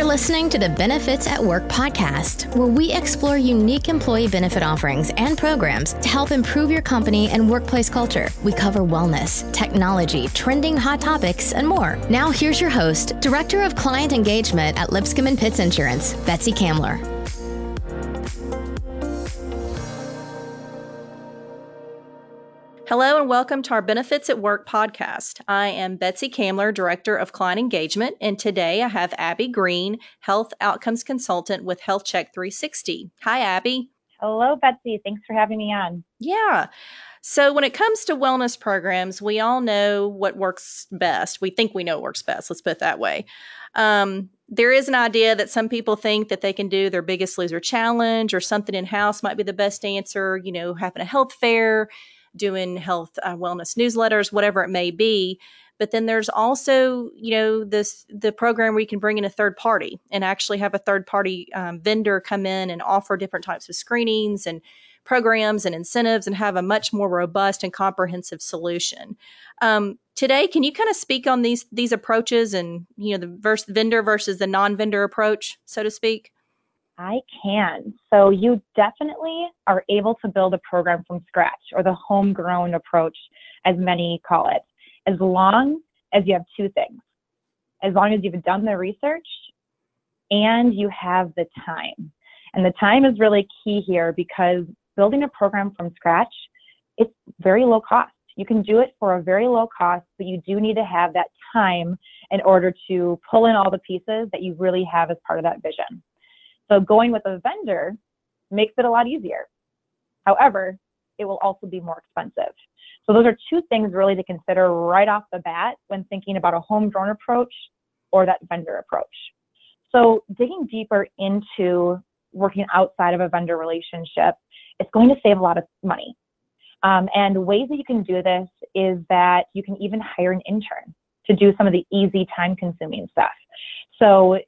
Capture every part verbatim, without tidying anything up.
You're listening to the Benefits at Work podcast, where we explore unique employee benefit offerings and programs to help improve your company and workplace culture. We cover wellness, technology, trending hot topics, and more. Now here's your host, Director of Client Engagement at Lipscomb and Pitts Insurance, Betsy Kamler. Hello and welcome to our Benefits at Work podcast. I am Betsy Kamler, Director of Client Engagement, and today I have Abby Green, Health Outcomes Consultant with HealthCheck three sixty. Hi, Abby. Hello, Betsy. Thanks for having me on. Yeah. So when it comes to wellness programs, we all know what works best. We think we know what works best. Let's put it that way. Um, there is an idea that some people think that they can do their Biggest Loser Challenge or something in-house might be the best answer, you know, having a health fair, doing health uh, wellness newsletters, whatever it may be. But then there's also, you know, this the program where you can bring in a third party and actually have a third party um, vendor come in and offer different types of screenings and programs and incentives and have a much more robust and comprehensive solution. Um, today, can you kind of speak on these these approaches and, you know, the verse, vendor versus the non-vendor approach, so to speak? I can. So you definitely are able to build a program from scratch, or the homegrown approach, as many call it, as long as you have two things. As long as you've done the research and you have the time. And the time is really key here, because building a program from scratch, it's very low cost. You can do it for a very low cost, but you do need to have that time in order to pull in all the pieces that you really have as part of that vision. So going with a vendor makes it a lot easier. However, it will also be more expensive. So those are two things really to consider right off the bat when thinking about a homegrown approach or that vendor approach. So digging deeper into working outside of a vendor relationship, it's going to save a lot of money. Um, and ways that you can do this is that you can even hire an intern to do some of the easy, time-consuming stuff. So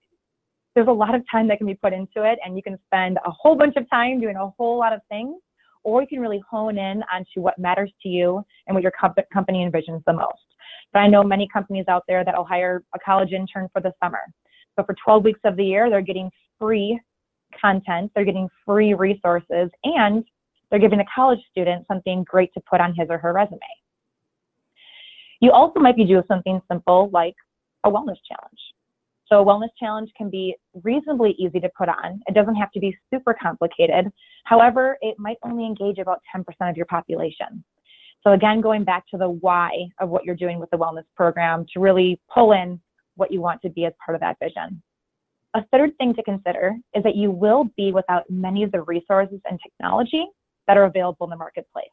there's a lot of time that can be put into it, and you can spend a whole bunch of time doing a whole lot of things, or you can really hone in onto what matters to you and what your comp- company envisions the most. But I know many companies out there that will hire a college intern for the summer. So for twelve weeks of the year, they're getting free content, they're getting free resources, and they're giving a college student something great to put on his or her resume. You also might be doing something simple like a wellness challenge. So a wellness challenge can be reasonably easy to put on. It doesn't have to be super complicated. However, it might only engage about ten percent of your population. So again, going back to the why of what you're doing with the wellness program to really pull in what you want to be as part of that vision. A third thing to consider is that you will be without many of the resources and technology that are available in the marketplace.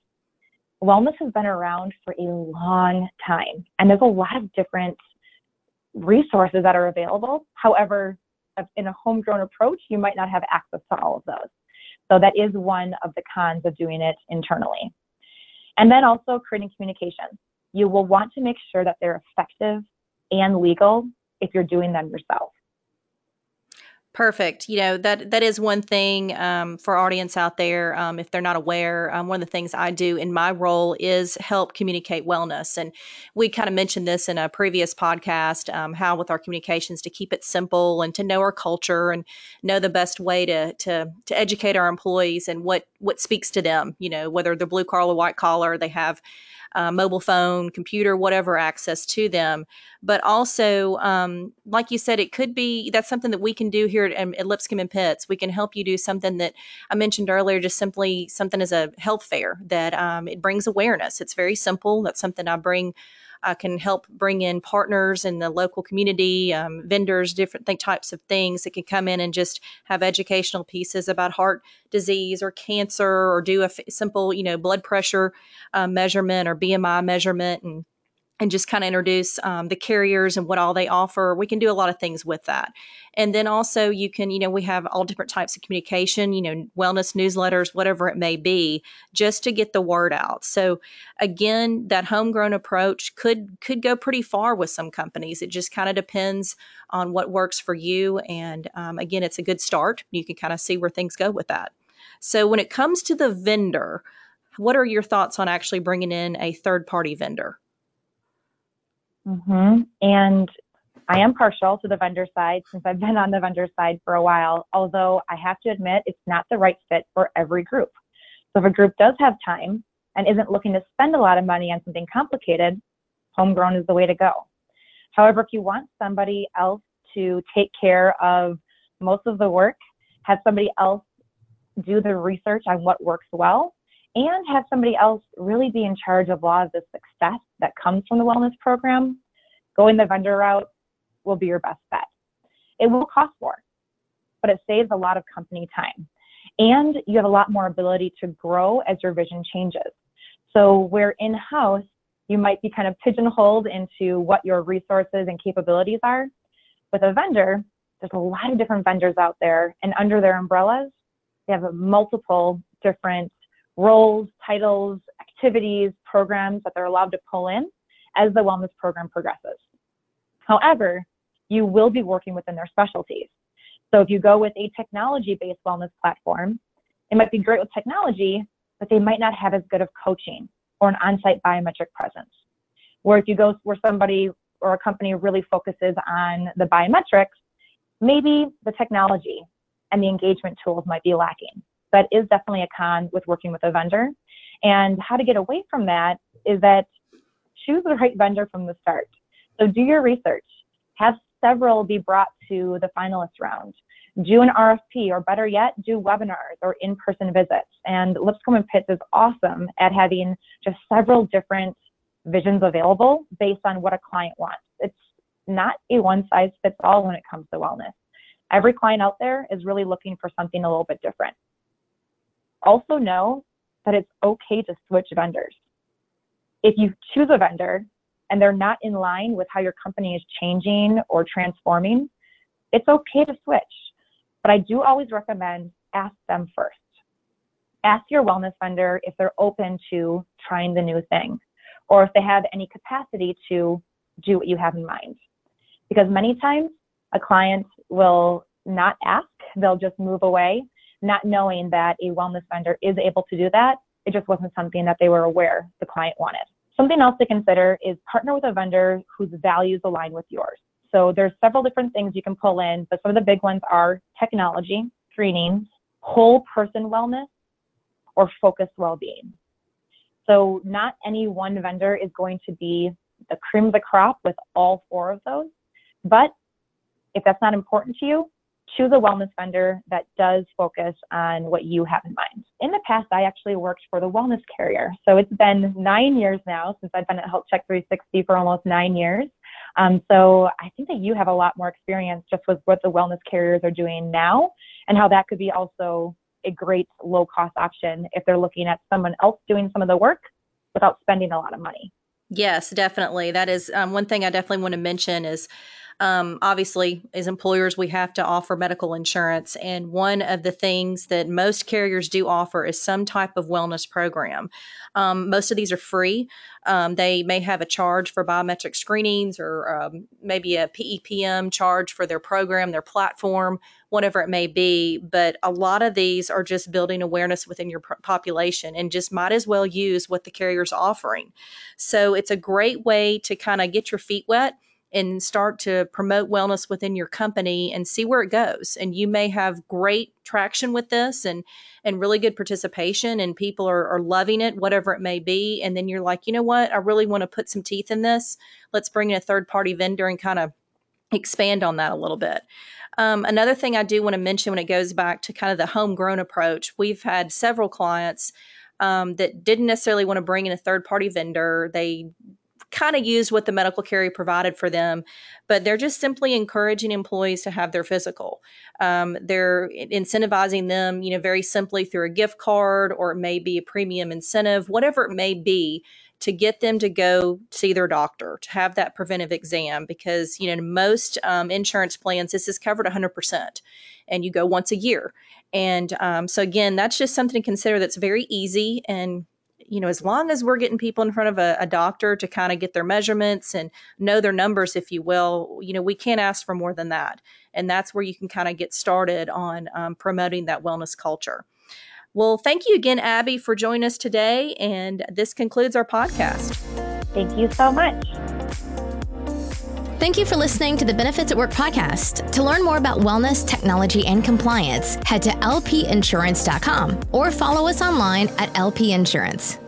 Wellness has been around for a long time, and there's a lot of different resources that are available. However, in a homegrown approach, you might not have access to all of those. So that is one of the cons of doing it internally. And then also creating communications. You will want to make sure that they're effective and legal if you're doing them yourself. Perfect. You know, that that is one thing um, for audience out there. Um, if they're not aware, um, one of the things I do in my role is help communicate wellness. And we kind of mentioned this in a previous podcast, um, how with our communications to keep it simple and to know our culture and know the best way to to to educate our employees and what what speaks to them, you know, whether they're blue collar or white collar, they have Uh, mobile phone, computer, whatever access to them. But also, um, like you said, it could be, that's something that we can do here at, at Lipscomb and Pitts. We can help you do something that I mentioned earlier, just simply something as a health fair that um, it brings awareness. It's very simple. That's something I bring I can help bring in partners in the local community, um, vendors, different th- types of things that can come in and just have educational pieces about heart disease or cancer, or do a f- simple, you know, blood pressure uh, measurement or B M I measurement, and and just kind of introduce um, the carriers and what all they offer. We can do a lot of things with that. And then also you can, you know, we have all different types of communication, you know, wellness newsletters, whatever it may be, just to get the word out. So again, that homegrown approach could could go pretty far with some companies. It just kind of depends on what works for you. And um, again, it's a good start. You can kind of see where things go with that. So when it comes to the vendor, what are your thoughts on actually bringing in a third party vendor? Mm-hmm. And I am partial to the vendor side since I've been on the vendor side for a while, although I have to admit it's not the right fit for every group. So if a group does have time and isn't looking to spend a lot of money on something complicated, homegrown is the way to go. However, if you want somebody else to take care of most of the work, have somebody else do the research on what works well, and have somebody else really be in charge of a lot of the success that comes from the wellness program, going the vendor route will be your best bet. It will cost more, but it saves a lot of company time. And you have a lot more ability to grow as your vision changes. So where in-house, you might be kind of pigeonholed into what your resources and capabilities are. With a vendor, there's a lot of different vendors out there, and under their umbrellas, they have multiple different roles, titles, activities, programs that they're allowed to pull in as the wellness program progresses. However, you will be working within their specialties. So if you go with a technology-based wellness platform, it might be great with technology, but they might not have as good of coaching or an on-site biometric presence. Where if you go where somebody or a company really focuses on the biometrics, maybe the technology and the engagement tools might be lacking. That is definitely a con with working with a vendor. And how to get away from that is that choose the right vendor from the start. So do your research. Have several be brought to the finalist round. Do an R F P, or better yet, do webinars or in-person visits. And Lipscomb and Pitts is awesome at having just several different visions available based on what a client wants. It's not a one-size-fits-all when it comes to wellness. Every client out there is really looking for something a little bit different. Also know that it's okay to switch vendors. If you choose a vendor and they're not in line with how your company is changing or transforming, it's okay to switch. But I do always recommend ask them first. Ask your wellness vendor if they're open to trying the new thing, or if they have any capacity to do what you have in mind. Because many times a client will not ask, they'll just move away, not knowing that a wellness vendor is able to do that. It just wasn't something that they were aware the client wanted. Something else to consider is partner with a vendor whose values align with yours. So there's several different things you can pull in, but some of the big ones are technology, screening, whole person wellness, or focused well-being. So not any one vendor is going to be the cream of the crop with all four of those, but if that's not important to you, choose a wellness vendor that does focus on what you have in mind. In the past, I actually worked for the wellness carrier. So it's been nine years now since I've been at HealthCheck three sixty for almost nine years. Um, so I think that you have a lot more experience just with what the wellness carriers are doing now and how that could be also a great low-cost option if they're looking at someone else doing some of the work without spending a lot of money. Yes, definitely. That is um, one thing I definitely want to mention is Um, obviously, as employers, we have to offer medical insurance. And one of the things that most carriers do offer is some type of wellness program. Um, most of these are free. Um, they may have a charge for biometric screenings or um, maybe a P E P M charge for their program, their platform, whatever it may be. But a lot of these are just building awareness within your population and just might as well use what the carrier's offering. So it's a great way to kind of get your feet wet and start to promote wellness within your company and see where it goes. And you may have great traction with this and and really good participation and people are, are loving it, whatever it may be. And then you're like, you know what? I really want to put some teeth in this. Let's bring in a third-party vendor and kind of expand on that a little bit. Um, another thing I do want to mention when it goes back to kind of the homegrown approach, we've had several clients um, that didn't necessarily want to bring in a third-party vendor. They kind of use what the medical carrier provided for them, but they're just simply encouraging employees to have their physical. Um, they're incentivizing them, you know, very simply through a gift card or maybe a premium incentive, whatever it may be, to get them to go see their doctor, to have that preventive exam, because, you know, in most um, insurance plans, this is covered one hundred percent, and you go once a year. And um, so again, that's just something to consider that's very easy. And you know, as long as we're getting people in front of a, a doctor to kind of get their measurements and know their numbers, if you will, you know, we can't ask for more than that. And that's where you can kind of get started on um, promoting that wellness culture. Well, thank you again, Abby, for joining us today. And this concludes our podcast. Thank you so much. Thank you for listening to the Benefits at Work podcast. To learn more about wellness, technology, and compliance, head to L P insurance dot com or follow us online at L P Insurance.